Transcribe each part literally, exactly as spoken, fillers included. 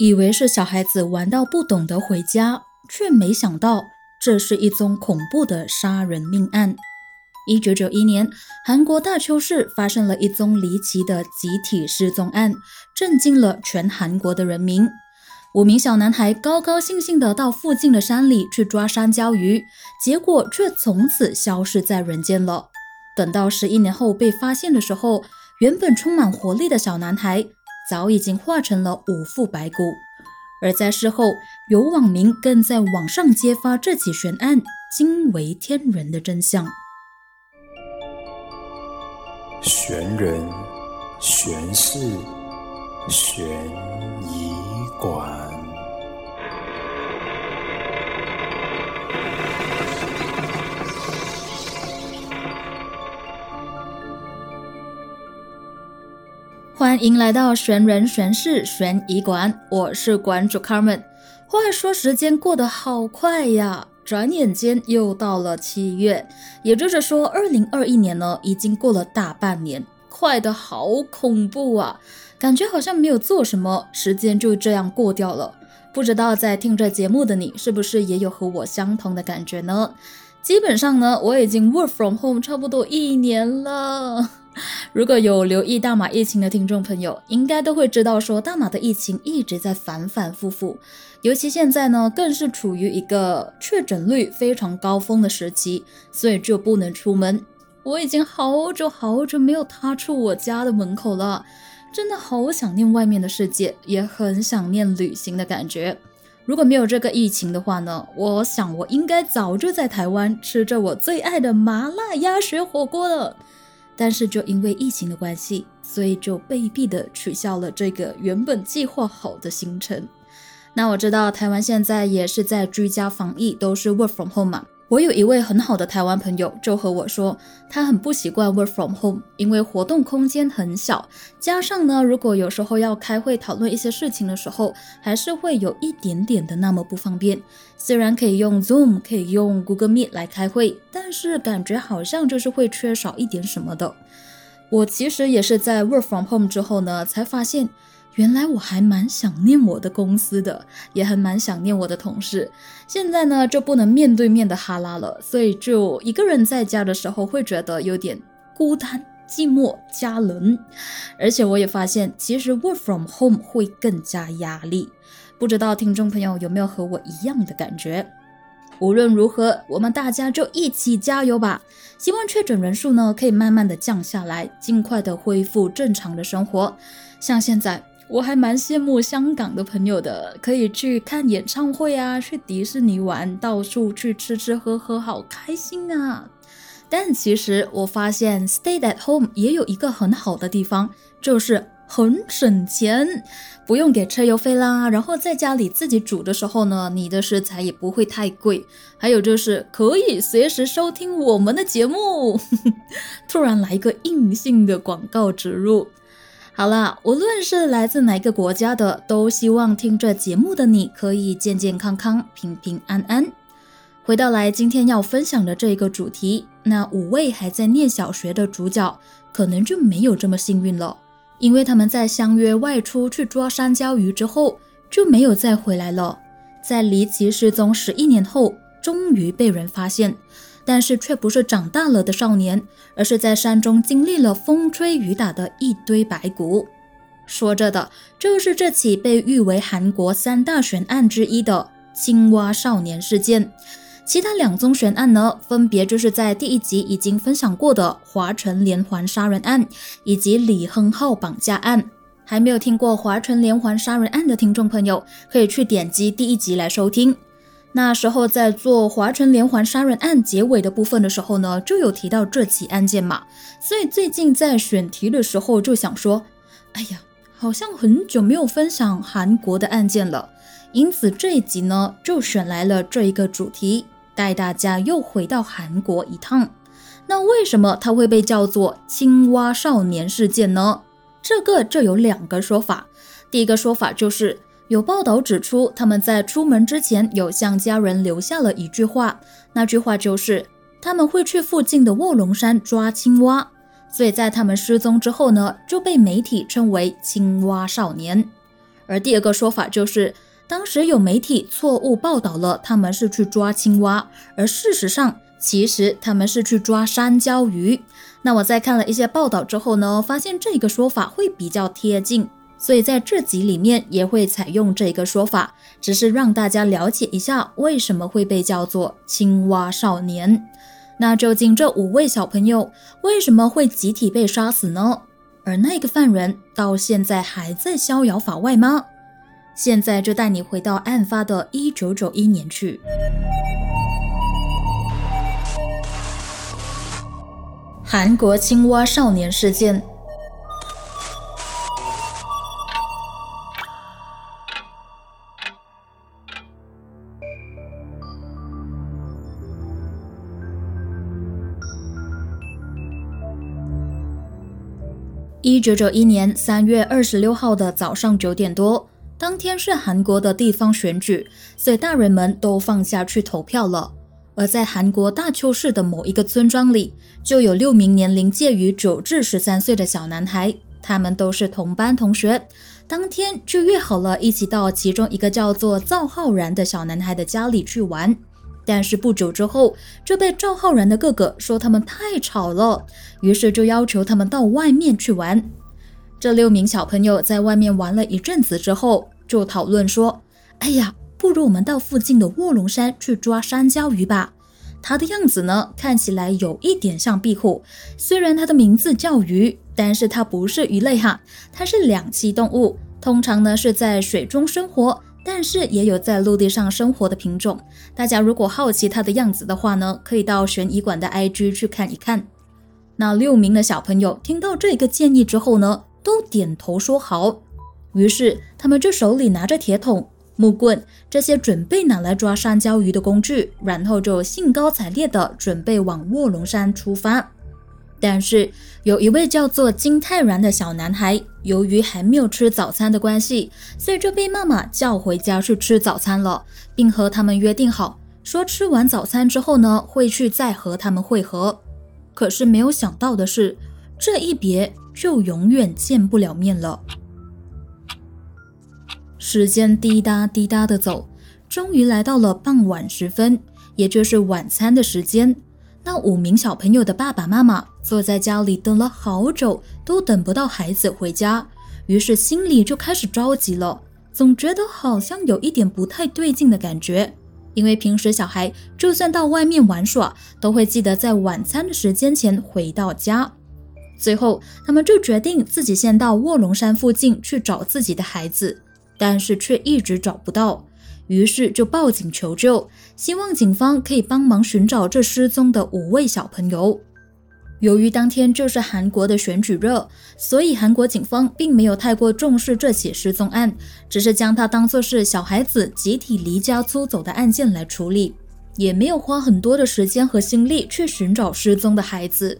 以为是小孩子玩到不懂得回家，却没想到这是一宗恐怖的杀人命案。一九九一年，韩国大邱市发生了一宗离奇的集体失踪案，震惊了全韩国的人民。五名小男孩高高兴兴地到附近的山里去抓山椒鱼，结果却从此消失在人间了。等到十一年后被发现的时候，原本充满活力的小男孩早已经化成了五副白骨。而在事后，有网民更在网上揭发这起悬案惊为天人的真相。悬人、悬事、悬疑馆。欢迎来到悬人、悬事、悬疑馆，我是馆主 Carmen。 话说时间过得好快呀，转眼间又到了七月，也就是说二零二一年呢已经过了大半年，快得好恐怖啊，感觉好像没有做什么，时间就这样过掉了。不知道在听这节目的你是不是也有和我相同的感觉呢？基本上呢，我已经 work from home 差不多一年了。如果有留意大马疫情的听众朋友，应该都会知道说大马的疫情一直在反反复复，尤其现在呢更是处于一个确诊率非常高峰的时期，所以就不能出门。我已经好久好久没有踏出我家的门口了，真的好想念外面的世界，也很想念旅行的感觉。如果没有这个疫情的话呢，我想我应该早就在台湾吃着我最爱的麻辣鸭血火锅了，但是就因为疫情的关系，所以就被迫的取消了这个原本计划好的行程。那我知道台湾现在也是在居家防疫，都是 work from home 嘛。我有一位很好的台湾朋友就和我说，他很不习惯 work from home， 因为活动空间很小，加上呢如果有时候要开会讨论一些事情的时候，还是会有一点点的那么不方便。虽然可以用 Zoom 可以用 Google Meet 来开会，但是感觉好像就是会缺少一点什么的。我其实也是在 work from home 之后呢才发现，原来我还蛮想念我的公司的，也很蛮想念我的同事。现在呢就不能面对面的哈拉了，所以就一个人在家的时候会觉得有点孤单寂寞加冷。而且我也发现其实 work from home 会更加压力，不知道听众朋友有没有和我一样的感觉。无论如何，我们大家就一起加油吧，希望确诊人数呢可以慢慢的降下来，尽快的恢复正常的生活。像现在我还蛮羡慕香港的朋友的，可以去看演唱会啊，去迪士尼玩，到处去吃吃喝喝，好开心啊。但其实我发现 stay at home 也有一个很好的地方，就是很省钱，不用给车油费啦，然后在家里自己煮的时候呢，你的食材也不会太贵，还有就是可以随时收听我们的节目。突然来一个硬性的广告植入。好啦，无论是来自哪个国家的，都希望听着节目的你可以健健康康平平安安。回到来今天要分享的这个主题，那五位还在念小学的主角可能就没有这么幸运了，因为他们在相约外出去抓山椒鱼之后就没有再回来了。在离奇失踪十一年后终于被人发现，但是却不是长大了的少年，而是在山中经历了风吹雨打的一堆白骨。说着的就是这起被誉为韩国三大悬案之一的青蛙少年事件。其他两宗悬案呢，分别就是在第一集已经分享过的华城连环杀人案以及李亨浩绑架案。还没有听过华城连环杀人案的听众朋友，可以去点击第一集来收听。那时候在做华城连环杀人案结尾的部分的时候呢，就有提到这起案件嘛，所以最近在选题的时候就想说，哎呀，好像很久没有分享韩国的案件了，因此这一集呢就选来了这一个主题，带大家又回到韩国一趟。那为什么它会被叫做青蛙少年事件呢？这个就有两个说法。第一个说法就是有报道指出，他们在出门之前有向家人留下了一句话，那句话就是他们会去附近的卧龙山抓青蛙，所以在他们失踪之后呢，就被媒体称为青蛙少年。而第二个说法就是当时有媒体错误报道了他们是去抓青蛙，而事实上其实他们是去抓山椒鱼。那我在看了一些报道之后呢，发现这个说法会比较贴近，所以在这集里面也会采用这个说法，只是让大家了解一下为什么会被叫做青蛙少年。那究竟这五位小朋友为什么会集体被杀死呢？而那个犯人到现在还在逍遥法外吗？现在就带你回到案发的一九九一年去。韩国青蛙少年事件。一九九一年三月二十六号的早上九点多，当天是韩国的地方选举，所以大人们都放假去投票了。而在韩国大邱市的某一个村庄里，就有六名年龄介于九至十三岁的小男孩，他们都是同班同学，当天就约好了一起到其中一个叫做赵浩然的小男孩的家里去玩。但是不久之后就被赵浩然的哥哥说他们太吵了，于是就要求他们到外面去玩。这六名小朋友在外面玩了一阵子之后，就讨论说，哎呀，不如我们到附近的卧龙山去抓山椒鱼吧。它的样子呢，看起来有一点像壁虎，虽然它的名字叫鱼，但是它不是鱼类哈，它是两栖动物，通常呢是在水中生活，但是也有在陆地上生活的品种。大家如果好奇它的样子的话呢，可以到悬疑馆的 I G 去看一看。那六名的小朋友听到这个建议之后呢，都点头说好。于是他们就手里拿着铁桶、木棍这些准备拿来抓山椒鱼的工具，然后就兴高采烈的准备往卧龙山出发。但是有一位叫做金泰然的小男孩，由于还没有吃早餐的关系，所以就被妈妈叫回家去吃早餐了，并和他们约定好说吃完早餐之后呢，会去再和他们会合。可是没有想到的是，这一别就永远见不了面了。时间滴答滴答的走，终于来到了傍晚时分，也就是晚餐的时间。那五名小朋友的爸爸妈妈坐在家里等了好久，都等不到孩子回家，于是心里就开始着急了，总觉得好像有一点不太对劲的感觉。因为平时小孩就算到外面玩耍，都会记得在晚餐的时间前回到家。最后他们就决定自己先到卧龙山附近去找自己的孩子，但是却一直找不到，于是就报警求救，希望警方可以帮忙寻找这失踪的五位小朋友。由于当天就是韩国的选举日，所以韩国警方并没有太过重视这起失踪案，只是将它当作是小孩子集体离家出走的案件来处理，也没有花很多的时间和心力去寻找失踪的孩子。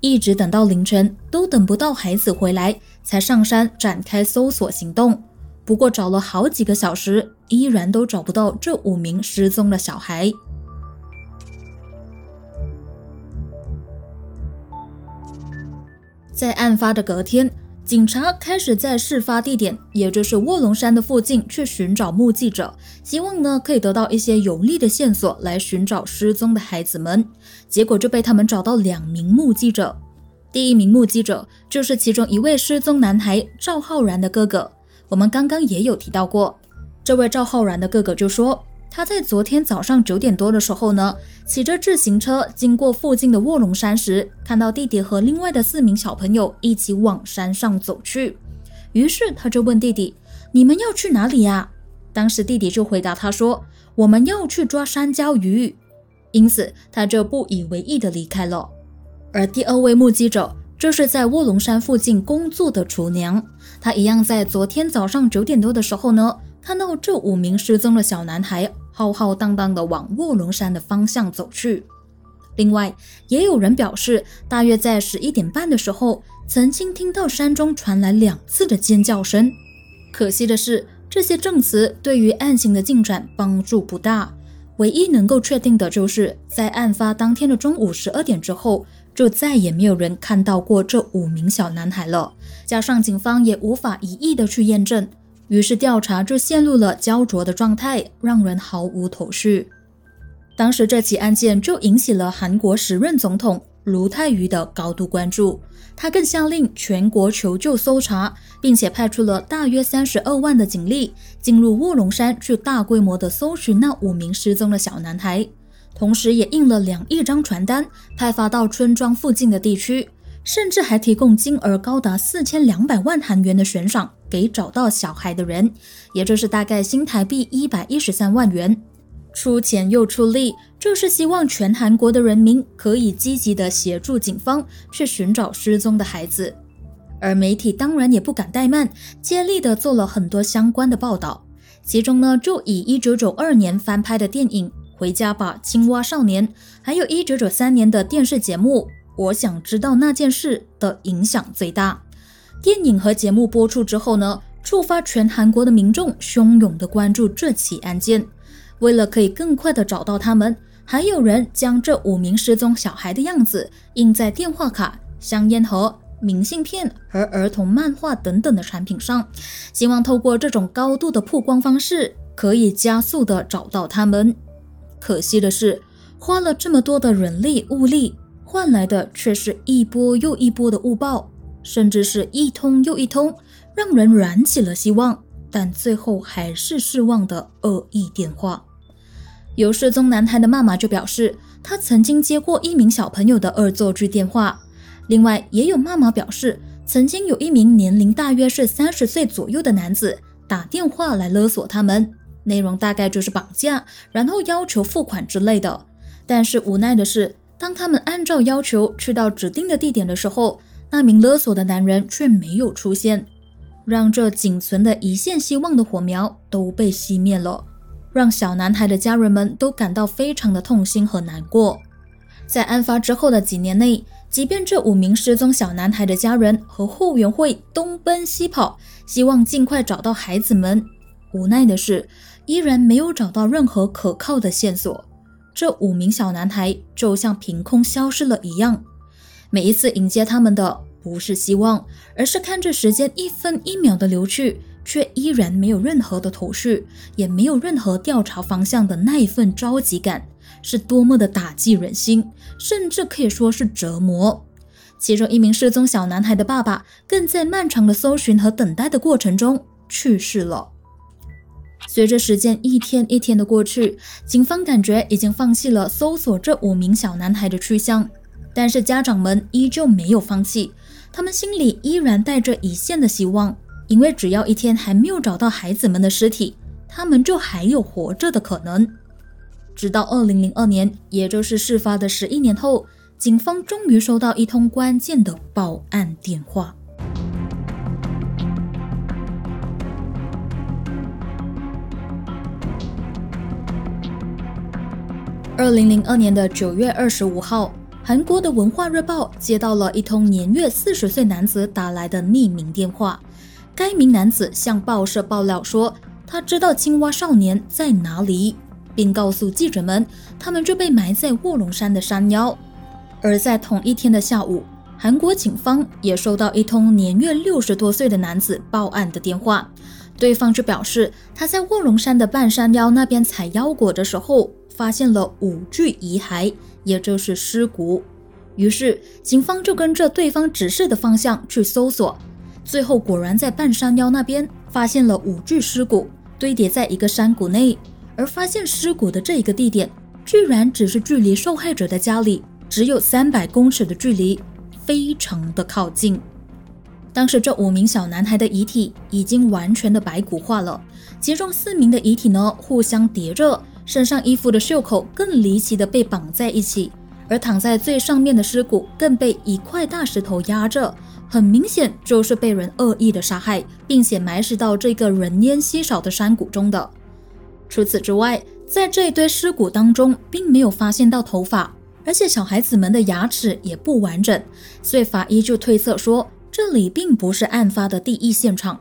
一直等到凌晨都等不到孩子回来，才上山展开搜索行动。不过找了好几个小时，依然都找不到这五名失踪的小孩。在案发的隔天，警察开始在事发地点，也就是卧龙山的附近去寻找目击者，希望呢可以得到一些有力的线索来寻找失踪的孩子们。结果就被他们找到两名目击者。第一名目击者就是其中一位失踪男孩赵浩然的哥哥。我们刚刚也有提到过，这位赵浩然的哥哥就说，他在昨天早上九点多的时候呢，骑着自行车经过附近的卧龙山时，看到弟弟和另外的四名小朋友一起往山上走去。于是他就问弟弟，你们要去哪里呀？当时弟弟就回答他说，我们要去抓山椒鱼。因此他就不以为意的离开了。而第二位目击者就是在卧龙山附近工作的厨娘，她一样在昨天早上九点多的时候呢，看到这五名失踪的小男孩浩浩荡荡的往卧龙山的方向走去。另外也有人表示，大约在十一点半的时候，曾经听到山中传来两次的尖叫声。可惜的是，这些证词对于案情的进展帮助不大，唯一能够确定的就是在案发当天的中午十二点之后，就再也没有人看到过这五名小男孩了，加上警方也无法一一的去验证，于是调查就陷入了焦灼的状态，让人毫无头绪。当时这起案件就引起了韩国时任总统卢泰愚的高度关注，他更下令全国求救搜查，并且派出了大约三十二万的警力进入卧龙山去大规模的搜寻那五名失踪的小男孩，同时也印了两亿张传单派发到村庄附近的地区，甚至还提供金额高达四千两百万韩元的悬赏给找到小孩的人，也就是大概新台币一百一十三万元。出钱又出力，就是希望全韩国的人民可以积极地协助警方去寻找失踪的孩子。而媒体当然也不敢怠慢，接力地做了很多相关的报道，其中呢就以一九九二年翻拍的电影《回家吧，青蛙少年》，还有一九九三年的电视节目《我想知道那件事》的影响最大。电影和节目播出之后呢，触发全韩国的民众汹涌地关注这起案件。为了可以更快地找到他们，还有人将这五名失踪小孩的样子印在电话卡、香烟盒、明信片和儿童漫画等等的产品上，希望透过这种高度的曝光方式可以加速地找到他们。可惜的是，花了这么多的人力物力，换来的却是一波又一波的误报，甚至是一通又一通让人燃起了希望但最后还是失望的恶意电话。有失踪男孩的妈妈就表示，她曾经接过一名小朋友的恶作剧电话。另外也有妈妈表示，曾经有一名年龄大约是三十岁左右的男子打电话来勒索他们，内容大概就是绑架，然后要求付款之类的。但是无奈的是，当他们按照要求去到指定的地点的时候，那名勒索的男人却没有出现，让这仅存的一线希望的火苗都被熄灭了，让小男孩的家人们都感到非常的痛心和难过。在案发之后的几年内，即便这五名失踪小男孩的家人和后援会东奔西跑，希望尽快找到孩子们，无奈的是依然没有找到任何可靠的线索。这五名小男孩就像凭空消失了一样，每一次迎接他们的不是希望，而是看着时间一分一秒的流去，却依然没有任何的头绪，也没有任何调查方向的那一份着急感，是多么的打击人心，甚至可以说是折磨。其中一名失踪小男孩的爸爸更在漫长的搜寻和等待的过程中去世了。随着时间一天一天的过去，警方感觉已经放弃了搜索这五名小男孩的去向，但是家长们依旧没有放弃，他们心里依然带着一线的希望，因为只要一天还没有找到孩子们的尸体，他们就还有活着的可能。直到二零零二年，也就是事发的十一年后，警方终于收到一通关键的报案电话。二零零二年的九月二十五号，韩国的文化日报接到了一通年约四十岁男子打来的匿名电话。该名男子向报社爆料说，他知道青蛙少年在哪里，并告诉记者们他们就被埋在卧龙山的山腰。而在同一天的下午，韩国警方也收到一通年约六十多岁的男子报案的电话，对方就表示他在卧龙山的半山腰那边采腰果的时候发现了五具遗骸，也就是尸骨。于是警方就跟着对方指示的方向去搜索，最后果然在半山腰那边发现了五具尸骨堆叠在一个山谷内。而发现尸骨的这一个地点居然只是距离受害者的家里只有三百公尺的距离，非常的靠近。当时这五名小男孩的遗体已经完全的白骨化了，其中四名的遗体呢互相叠着，身上衣服的袖口更离奇的被绑在一起，而躺在最上面的尸骨更被一块大石头压着，很明显就是被人恶意的杀害，并且埋尸到这个人烟稀少的山谷中的。除此之外，在这一堆尸骨当中并没有发现到头发，而且小孩子们的牙齿也不完整，所以法医就推测说这里并不是案发的第一现场。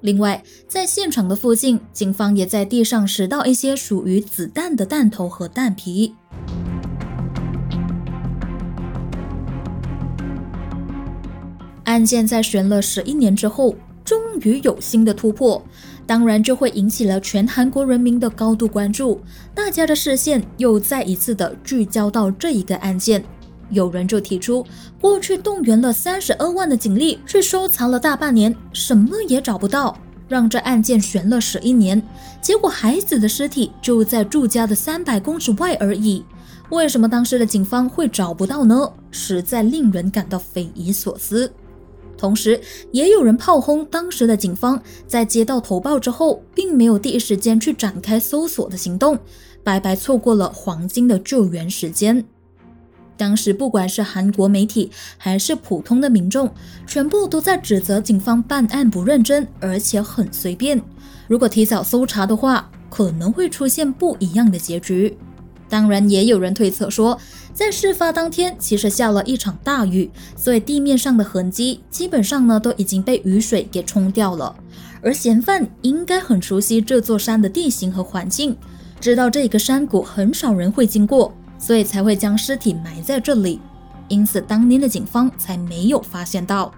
另外，在现场的附近，警方也在地上拾到一些属于子弹的弹头和弹皮。案件在悬了十一年之后，终于有新的突破。当然，这会引起了全韩国人民的高度关注，大家的视线又再一次的聚焦到这一个案件。有人就提出，过去动员了三十二万的警力，去搜查了大半年，什么也找不到，让这案件悬了十一年，结果孩子的尸体就在住家的三百公尺外而已。为什么当时的警方会找不到呢？实在令人感到匪夷所思。同时，也有人炮轰当时的警方在接到投报之后，并没有第一时间去展开搜索的行动，白白错过了黄金的救援时间。当时不管是韩国媒体还是普通的民众，全部都在指责警方办案不认真，而且很随便。如果提早搜查的话，可能会出现不一样的结局。当然，也有人推测说，在事发当天其实下了一场大雨，所以地面上的痕迹基本上呢都已经被雨水给冲掉了。而嫌犯应该很熟悉这座山的地形和环境，知道这个山谷很少人会经过，所以才会将尸体埋在这里，因此当年的警方才没有发现到。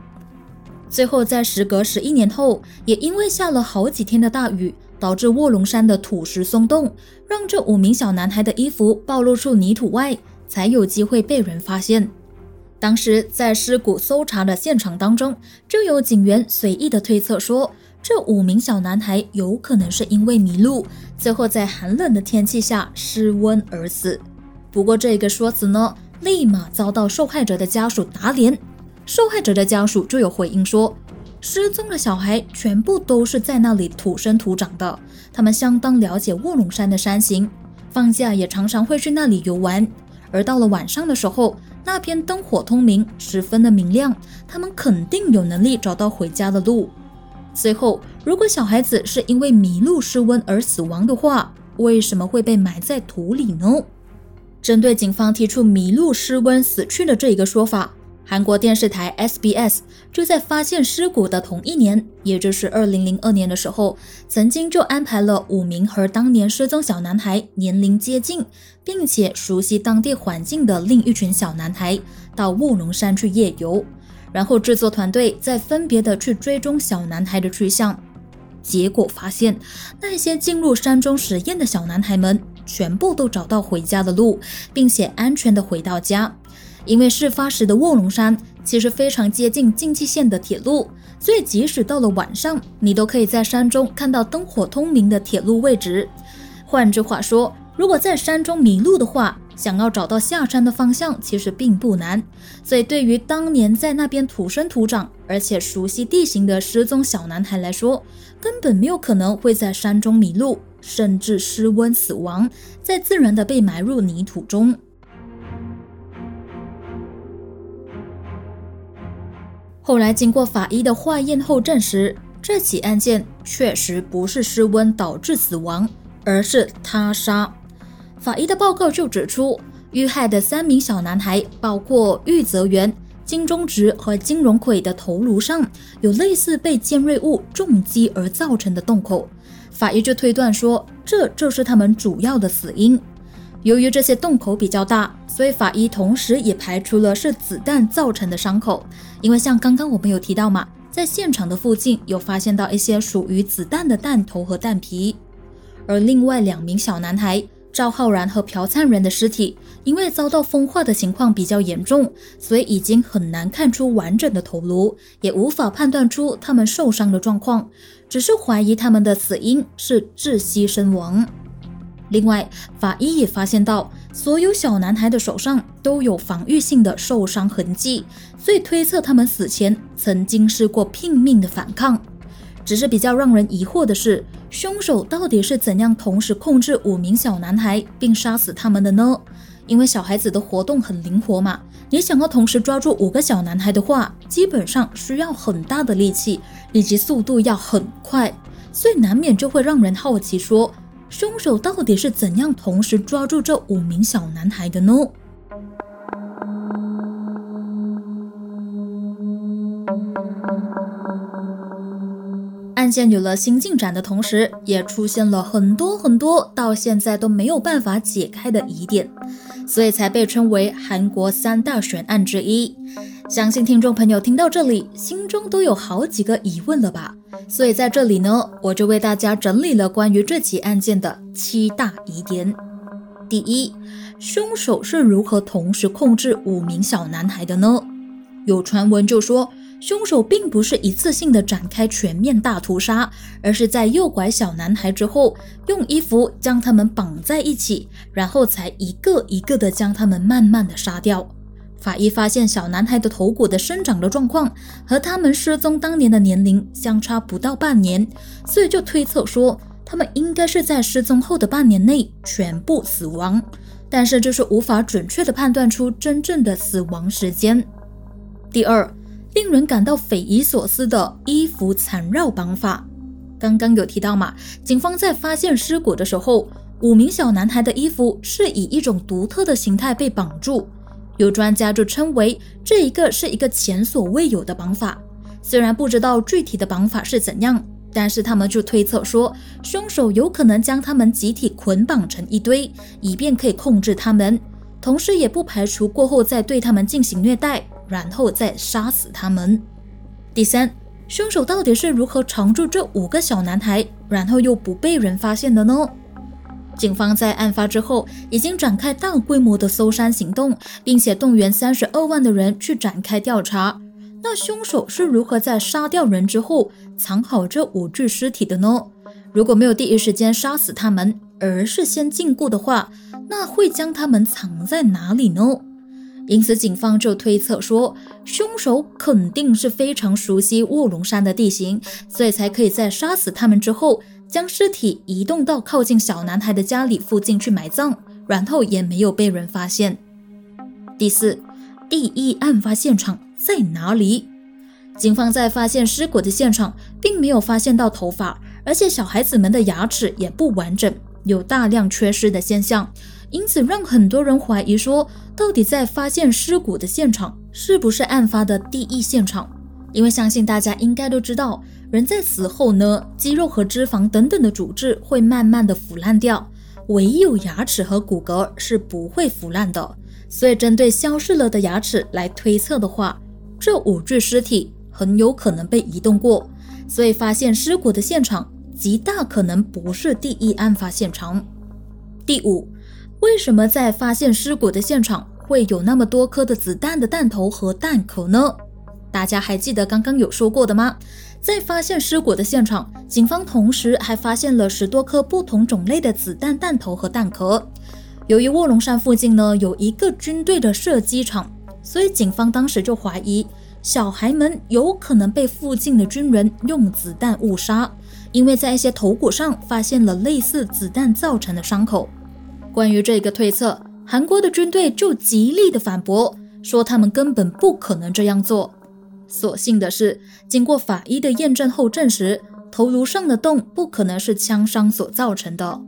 最后在时隔十一年后，也因为下了好几天的大雨，导致卧龙山的土石松动，让这五名小男孩的衣服暴露出泥土外，才有机会被人发现。当时在尸骨搜查的现场当中，就有警员随意的推测说，这五名小男孩有可能是因为迷路，最后在寒冷的天气下失温而死。不过这个说辞呢，立马遭到受害者的家属打脸。受害者的家属就有回应说，失踪的小孩全部都是在那里土生土长的，他们相当了解卧龙山的山形，放假也常常会去那里游玩。而到了晚上的时候，那边灯火通明，十分的明亮，他们肯定有能力找到回家的路。最后，如果小孩子是因为迷路失温而死亡的话，为什么会被埋在土里呢？针对警方提出迷路失温死去的这一个说法，韩国电视台 S B S 就在发现尸骨的同一年，也就是二零零二年的时候，曾经就安排了五名和当年失踪小男孩年龄接近，并且熟悉当地环境的另一群小男孩到卧龙山去夜游，然后制作团队再分别的去追踪小男孩的去向。结果发现，那些进入山中实验的小男孩们全部都找到回家的路，并且安全的回到家。因为事发时的卧龙山其实非常接近京畿线的铁路，所以即使到了晚上，你都可以在山中看到灯火通明的铁路位置。换句话说，如果在山中迷路的话，想要找到下山的方向其实并不难。所以对于当年在那边土生土长而且熟悉地形的失踪小男孩来说，根本没有可能会在山中迷路，甚至失温死亡，再自然的被埋入泥土中。后来经过法医的化验后证实，这起案件确实不是失温导致死亡，而是他杀。法医的报告就指出，遇害的三名小男孩包括玉泽元、金钟植和金荣奎的头颅上有类似被尖锐物重击而造成的洞口，法医就推断说这就是他们主要的死因。由于这些洞口比较大，所以法医同时也排除了是子弹造成的伤口，因为像刚刚我们有提到嘛，在现场的附近有发现到一些属于子弹的弹头和弹皮。而另外两名小男孩赵浩然和朴灿仁的尸体，因为遭到风化的情况比较严重，所以已经很难看出完整的头颅，也无法判断出他们受伤的状况，只是怀疑他们的死因是窒息身亡。另外，法医也发现到所有小男孩的手上都有防御性的受伤痕迹，所以推测他们死前曾经试过拼命的反抗。只是比较让人疑惑的是，凶手到底是怎样同时控制五名小男孩并杀死他们的呢？因为小孩子的活动很灵活嘛，你想要同时抓住五个小男孩的话，基本上需要很大的力气，以及速度要很快，所以难免就会让人好奇说，凶手到底是怎样同时抓住这五名小男孩的呢？案件有了新进展的同时，也出现了很多很多到现在都没有办法解开的疑点，所以才被称为韩国三大悬案之一。相信听众朋友听到这里，心中都有好几个疑问了吧？所以在这里呢，我就为大家整理了关于这起案件的七大疑点。第一，凶手是如何同时控制五名小男孩的呢？有传闻就说，凶手并不是一次性的展开全面大屠杀，而是在诱拐小男孩之后，用衣服将他们绑在一起，然后才一个一个的将他们慢慢的杀掉。法医发现小男孩的头骨的生长的状况和他们失踪当年的年龄相差不到半年，所以就推测说他们应该是在失踪后的半年内全部死亡，但是就是无法准确的判断出真正的死亡时间。第二，令人感到匪夷所思的衣服缠绕绑法。刚刚有提到嘛，警方在发现尸骨的时候，五名小男孩的衣服是以一种独特的形态被绑住，有专家就称为这一个是一个前所未有的绑法。虽然不知道具体的绑法是怎样，但是他们就推测说，凶手有可能将他们集体捆绑成一堆，以便可以控制他们，同时也不排除过后再对他们进行虐待，然后再杀死他们。第三，凶手到底是如何藏住这五个小男孩，然后又不被人发现的呢？警方在案发之后已经展开大规模的搜山行动，并且动员三十二万的人去展开调查。那凶手是如何在杀掉人之后藏好这五具尸体的呢？如果没有第一时间杀死他们，而是先禁锢的话，那会将他们藏在哪里呢？因此警方就推测说，凶手肯定是非常熟悉卧龙山的地形，所以才可以在杀死他们之后将尸体移动到靠近小男孩的家里附近去埋葬，然后也没有被人发现。第四，第一案发现场在哪里？警方在发现尸骨的现场并没有发现到头发，而且小孩子们的牙齿也不完整，有大量缺失的现象，因此让很多人怀疑说，到底在发现尸骨的现场是不是案发的第一现场。因为相信大家应该都知道，人在死后呢，肌肉和脂肪等等的组织会慢慢的腐烂掉，唯有牙齿和骨骼是不会腐烂的，所以针对消失了的牙齿来推测的话，这五具尸体很有可能被移动过，所以发现尸骨的现场极大可能不是第一案发现场。第五，为什么在发现尸骨的现场会有那么多颗的子弹的弹头和弹壳呢？大家还记得刚刚有说过的吗？在发现尸骨的现场，警方同时还发现了十多颗不同种类的子弹弹头和弹壳。由于卧龙山附近呢有一个军队的射击场，所以警方当时就怀疑小孩们有可能被附近的军人用子弹误杀，因为在一些头骨上发现了类似子弹造成的伤口。关于这个推测，韩国的军队就极力的反驳，说他们根本不可能这样做。所幸的是，经过法医的验证后证实，头颅上的洞不可能是枪伤所造成的。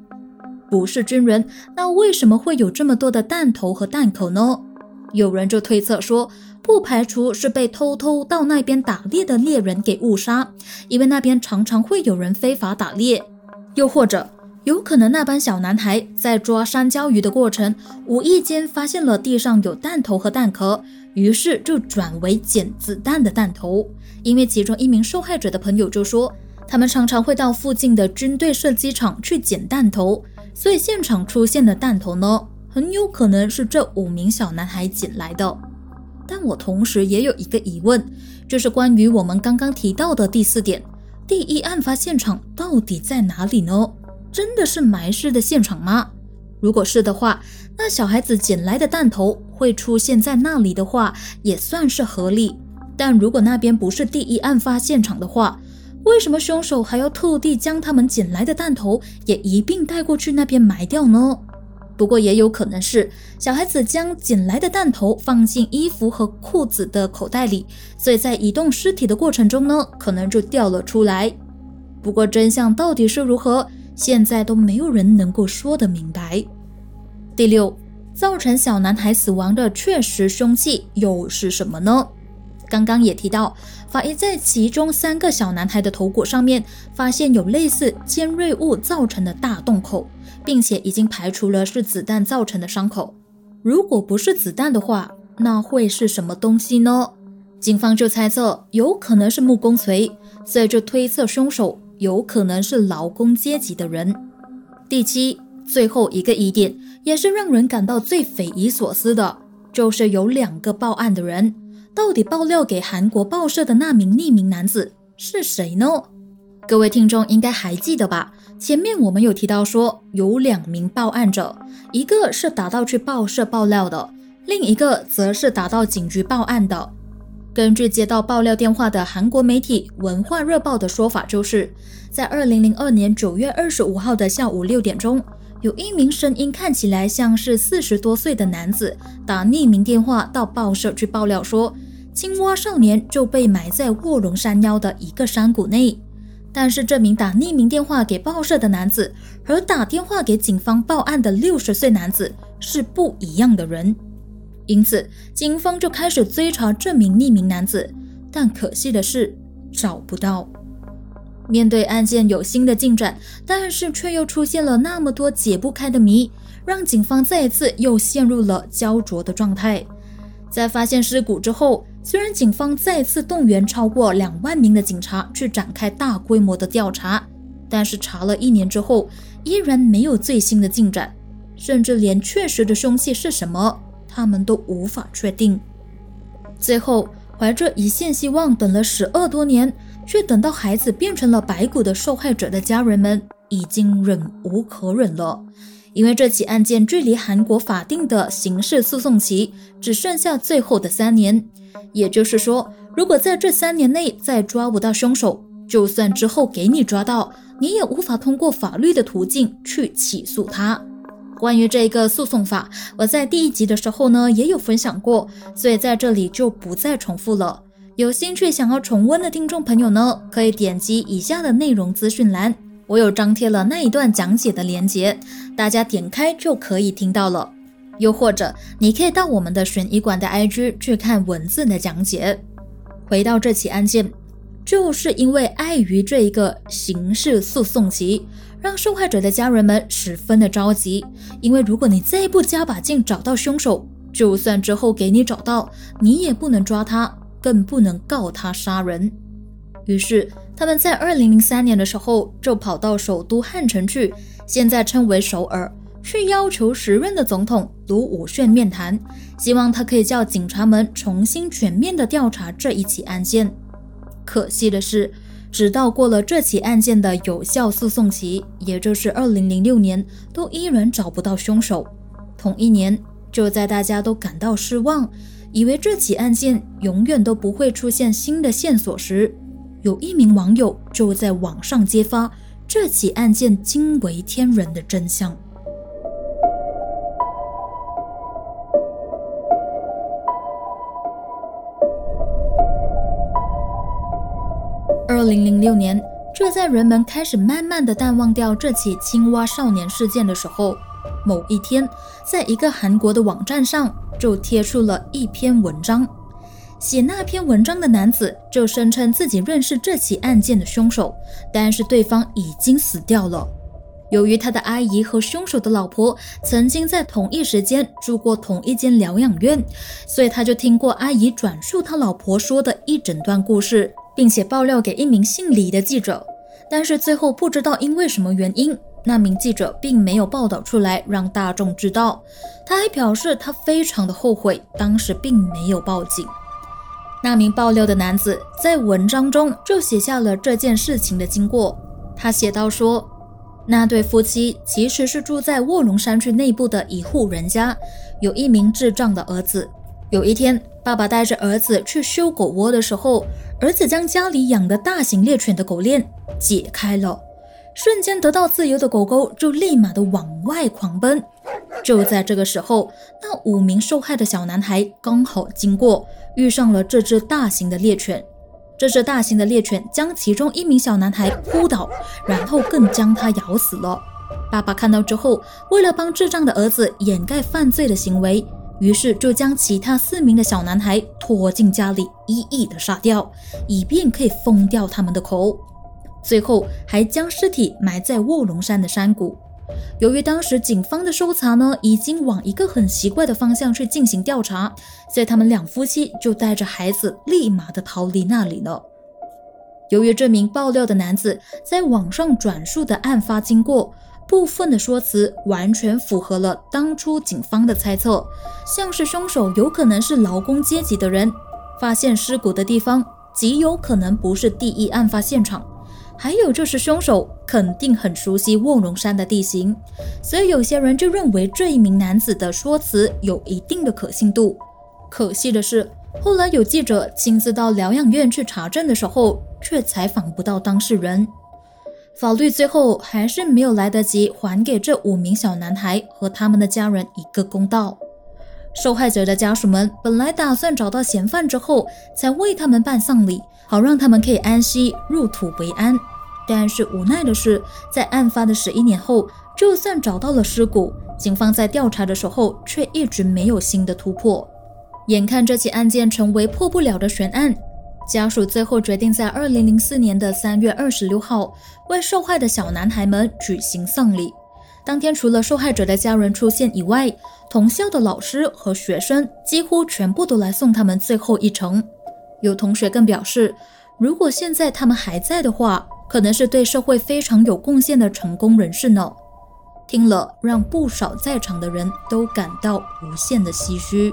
不是军人，那为什么会有这么多的弹头和弹口呢？有人就推测说，不排除是被偷偷到那边打猎的猎人给误杀，因为那边常常会有人非法打猎。又或者有可能那班小男孩在抓山椒鱼的过程，无意间发现了地上有弹头和弹壳，于是就转为捡子弹的弹头。因为其中一名受害者的朋友就说，他们常常会到附近的军队射击场去捡弹头，所以现场出现的弹头呢，很有可能是这五名小男孩捡来的。但我同时也有一个疑问，就是关于我们刚刚提到的第四点，第一案发现场到底在哪里呢？真的是埋尸的现场吗？如果是的话，那小孩子捡来的弹头会出现在那里的话，也算是合理。但如果那边不是第一案发现场的话，为什么凶手还要特地将他们捡来的弹头也一并带过去那边埋掉呢？不过也有可能是小孩子将捡来的弹头放进衣服和裤子的口袋里，所以在移动尸体的过程中呢，可能就掉了出来。不过真相到底是如何，现在都没有人能够说得明白。第六，造成小男孩死亡的确实凶器又是什么呢？刚刚也提到，法医在其中三个小男孩的头骨上面发现有类似尖锐物造成的大洞口，并且已经排除了是子弹造成的伤口。如果不是子弹的话，那会是什么东西呢？警方就猜测有可能是木工锤，所以就推测凶手有可能是劳工阶级的人。第七，最后一个疑点也是让人感到最匪夷所思的，就是有两个报案的人，到底爆料给韩国报社的那名匿名男子是谁呢？各位听众应该还记得吧，前面我们有提到说有两名报案者，一个是打到去报社爆料的，另一个则是打到警局报案的。根据接到爆料电话的韩国媒体文化热报的说法，就是在二零零二年九月二十五号的下午六点钟，有一名声音看起来像是四十多岁的男子打匿名电话到报社去爆料说，青蛙少年就被埋在卧龙山腰的一个山谷内。但是这名打匿名电话给报社的男子和打电话给警方报案的六十岁男子是不一样的人，因此警方就开始追查这名匿名男子，但可惜的是找不到。面对案件有新的进展，但是却又出现了那么多解不开的谜，让警方再一次又陷入了焦灼的状态。在发现尸骨之后，虽然警方再次动员超过两万名的警察去展开大规模的调查，但是查了一年之后依然没有最新的进展，甚至连确实的凶器是什么他们都无法确定。最后怀着一线希望等了十二多年，却等到孩子变成了白骨的受害者的家人们已经忍无可忍了，因为这起案件距离韩国法定的刑事诉讼期只剩下最后的三年，也就是说如果在这三年内再抓不到凶手，就算之后给你抓到，你也无法通过法律的途径去起诉他。关于这个诉讼法，我在第一集的时候呢也有分享过，所以在这里就不再重复了。有兴趣想要重温的听众朋友呢，可以点击以下的内容资讯栏，我有张贴了那一段讲解的连结，大家点开就可以听到了。又或者你可以到我们的悬疑馆的 I G 去看文字的讲解。回到这起案件，就是因为碍于这一个刑事诉讼期，让受害者的家人们十分的着急，因为如果你再不加把劲找到凶手，就算之后给你找到，你也不能抓他，更不能告他杀人。于是他们在二零零三年的时候就跑到首都汉城去，现在称为首尔，去要求时任的总统卢武铉面谈，希望他可以叫警察们重新全面的调查这一起案件。可惜的是，直到过了这起案件的有效诉讼期，也就是二零零六年，都依然找不到凶手。同一年，就在大家都感到失望，以为这起案件永远都不会出现新的线索时，有一名网友就在网上揭发这起案件惊为天人的真相。二零零六年，就在人们开始慢慢的淡忘掉这起青蛙少年事件的时候，某一天，在一个韩国的网站上就贴出了一篇文章。写那篇文章的男子就声称自己认识这起案件的凶手，但是对方已经死掉了。由于他的阿姨和凶手的老婆曾经在同一时间住过同一间疗养院，所以他就听过阿姨转述他老婆说的一整段故事，并且爆料给一名姓李的记者。但是最后不知道因为什么原因，那名记者并没有报道出来让大众知道，他还表示他非常的后悔当时并没有报警。那名爆料的男子在文章中就写下了这件事情的经过，他写道说，那对夫妻其实是住在卧龙山区内部的一户人家，有一名智障的儿子。有一天，爸爸带着儿子去修狗窝的时候，儿子将家里养的大型猎犬的狗链解开了，瞬间得到自由的狗狗就立马的往外狂奔。就在这个时候，那五名受害的小男孩刚好经过，遇上了这只大型的猎犬。这只大型的猎犬将其中一名小男孩扑倒，然后更将他咬死了。爸爸看到之后，为了帮智障的儿子掩盖犯罪的行为，于是就将其他四名的小男孩拖进家里一一的杀掉，以便可以封掉他们的口。最后还将尸体埋在卧龙山的山谷，由于当时警方的搜查呢，已经往一个很奇怪的方向去进行调查，所以他们两夫妻就带着孩子立马的逃离那里了。由于这名爆料的男子在网上转述的案发经过，部分的说辞完全符合了当初警方的猜测，像是凶手有可能是劳工阶级的人，发现尸骨的地方极有可能不是第一案发现场，还有就是凶手肯定很熟悉卧龙山的地形，所以有些人就认为这一名男子的说辞有一定的可信度。可惜的是，后来有记者亲自到疗养院去查证的时候，却采访不到当事人。法律最后还是没有来得及还给这五名小男孩和他们的家人一个公道。受害者的家属们本来打算找到嫌犯之后才为他们办丧礼，好让他们可以安息入土为安，但是无奈的是，在案发的十一年后，就算找到了尸骨，警方在调查的时候却一直没有新的突破。眼看这起案件成为破不了的悬案，家属最后决定在二零零四年的三月二十六号为受害的小男孩们举行丧礼。当天除了受害者的家人出现以外，同校的老师和学生几乎全部都来送他们最后一程。有同学更表示，如果现在他们还在的话，可能是对社会非常有贡献的成功人士呢。听了让不少在场的人都感到无限的唏嘘。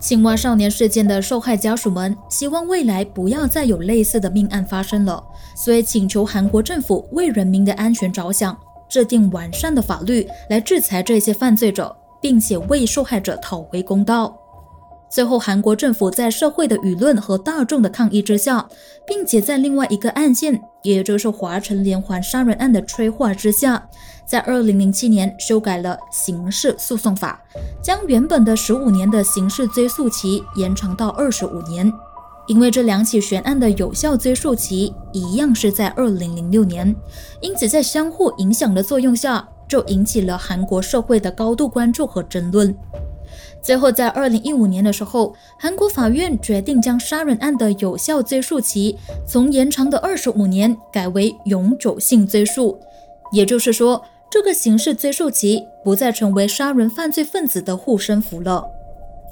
青蛙少年事件的受害家属们希望未来不要再有类似的命案发生了，所以请求韩国政府为人民的安全着想，制定完善的法律来制裁这些犯罪者，并且为受害者讨回公道。最后，韩国政府在社会的舆论和大众的抗议之下，并且在另外一个案件，也就是华城连环杀人案的催化之下，在二零零七年修改了刑事诉讼法，将原本的十五年的刑事追诉期延长到二十五年。因为这两起悬案的有效追诉期一样是在二零零六年，因此在相互影响的作用下，就引起了韩国社会的高度关注和争论。最后在二零一五年的时候，韩国法院决定将杀人案的有效追诉期从延长的二十五年改为永久性追诉，也就是说，这个刑事追诉期不再成为杀人犯罪分子的护身符了。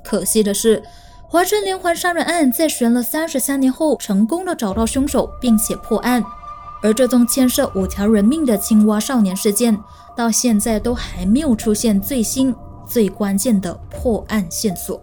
可惜的是，华城连环杀人案在悬了三十三年后成功的找到凶手并且破案，而这宗牵涉五条人命的青蛙少年事件到现在都还没有出现最新最关键的破案线索。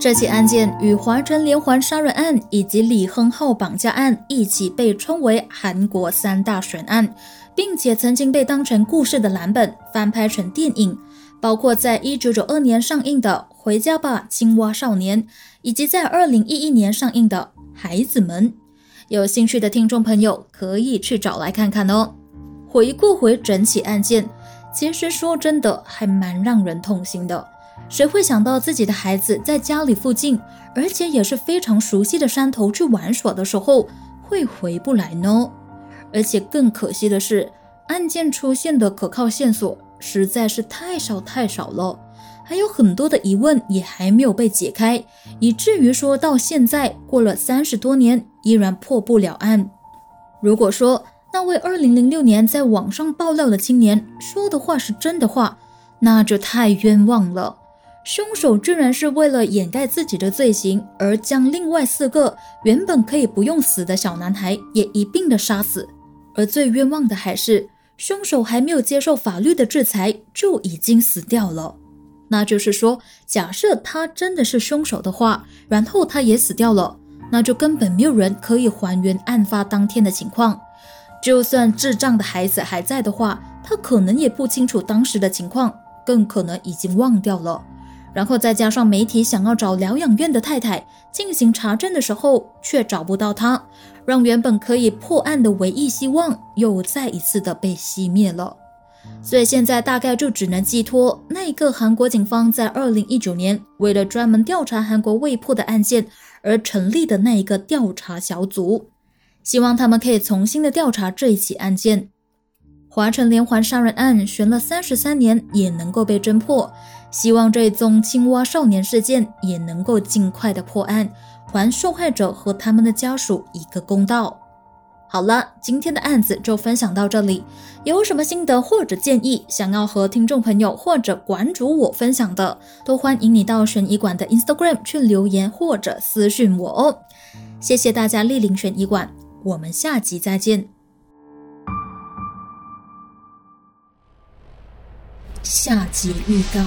这起案件与华城连环杀人案以及李亨浩绑架案一起被称为韩国三大悬案，并且曾经被当成故事的蓝本翻拍成电影，包括在一九九二年上映的《回家吧，青蛙少年》，以及在二零一一年上映的《孩子们》。有兴趣的听众朋友可以去找来看看哦。回顾回整起案件，其实说真的还蛮让人痛心的，谁会想到自己的孩子在家里附近，而且也是非常熟悉的山头去玩耍的时候会回不来呢？而且更可惜的是，案件出现的可靠线索实在是太少太少了，还有很多的疑问也还没有被解开，以至于说到现在过了三十多年依然破不了案。如果说那位二零零六年在网上爆料的青年说的话是真的话，那就太冤枉了。凶手居然是为了掩盖自己的罪行，而将另外四个原本可以不用死的小男孩也一并的杀死，而最冤枉的还是凶手还没有接受法律的制裁就已经死掉了。那就是说，假设他真的是凶手的话，然后他也死掉了，那就根本没有人可以还原案发当天的情况。就算智障的孩子还在的话，他可能也不清楚当时的情况，更可能已经忘掉了。然后再加上媒体想要找疗养院的太太进行查证的时候，却找不到他，让原本可以破案的唯一希望又再一次的被熄灭了。所以现在大概就只能寄托那个韩国警方在二零一九年为了专门调查韩国未破的案件而成立的那一个调查小组，希望他们可以重新的调查这一起案件。华城连环杀人案悬了三十三年也能够被侦破，希望这宗青蛙少年事件也能够尽快的破案，还受害者和他们的家属一个公道。好了，今天的案子就分享到这里，有什么心得或者建议想要和听众朋友或者馆主我分享的，都欢迎你到悬疑馆的 Instagram 去留言或者私讯我哦。谢谢大家莅临悬疑馆，我们下集再见。下集预告。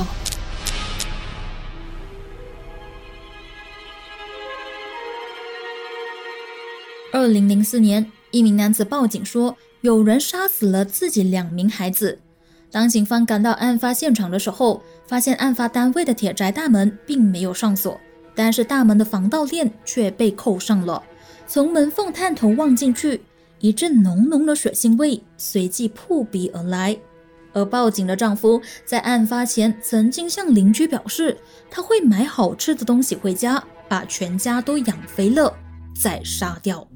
二零零四年，一名男子报警说有人杀死了自己两名孩子。当警方赶到案发现场的时候，发现案发单位的铁宅大门并没有上锁，但是大门的防盗链却被扣上了。从门缝探头望进去，一阵浓浓的血腥味随即扑鼻而来。而报警的丈夫在案发前曾经向邻居表示，他会买好吃的东西回家，把全家都养肥了再杀掉。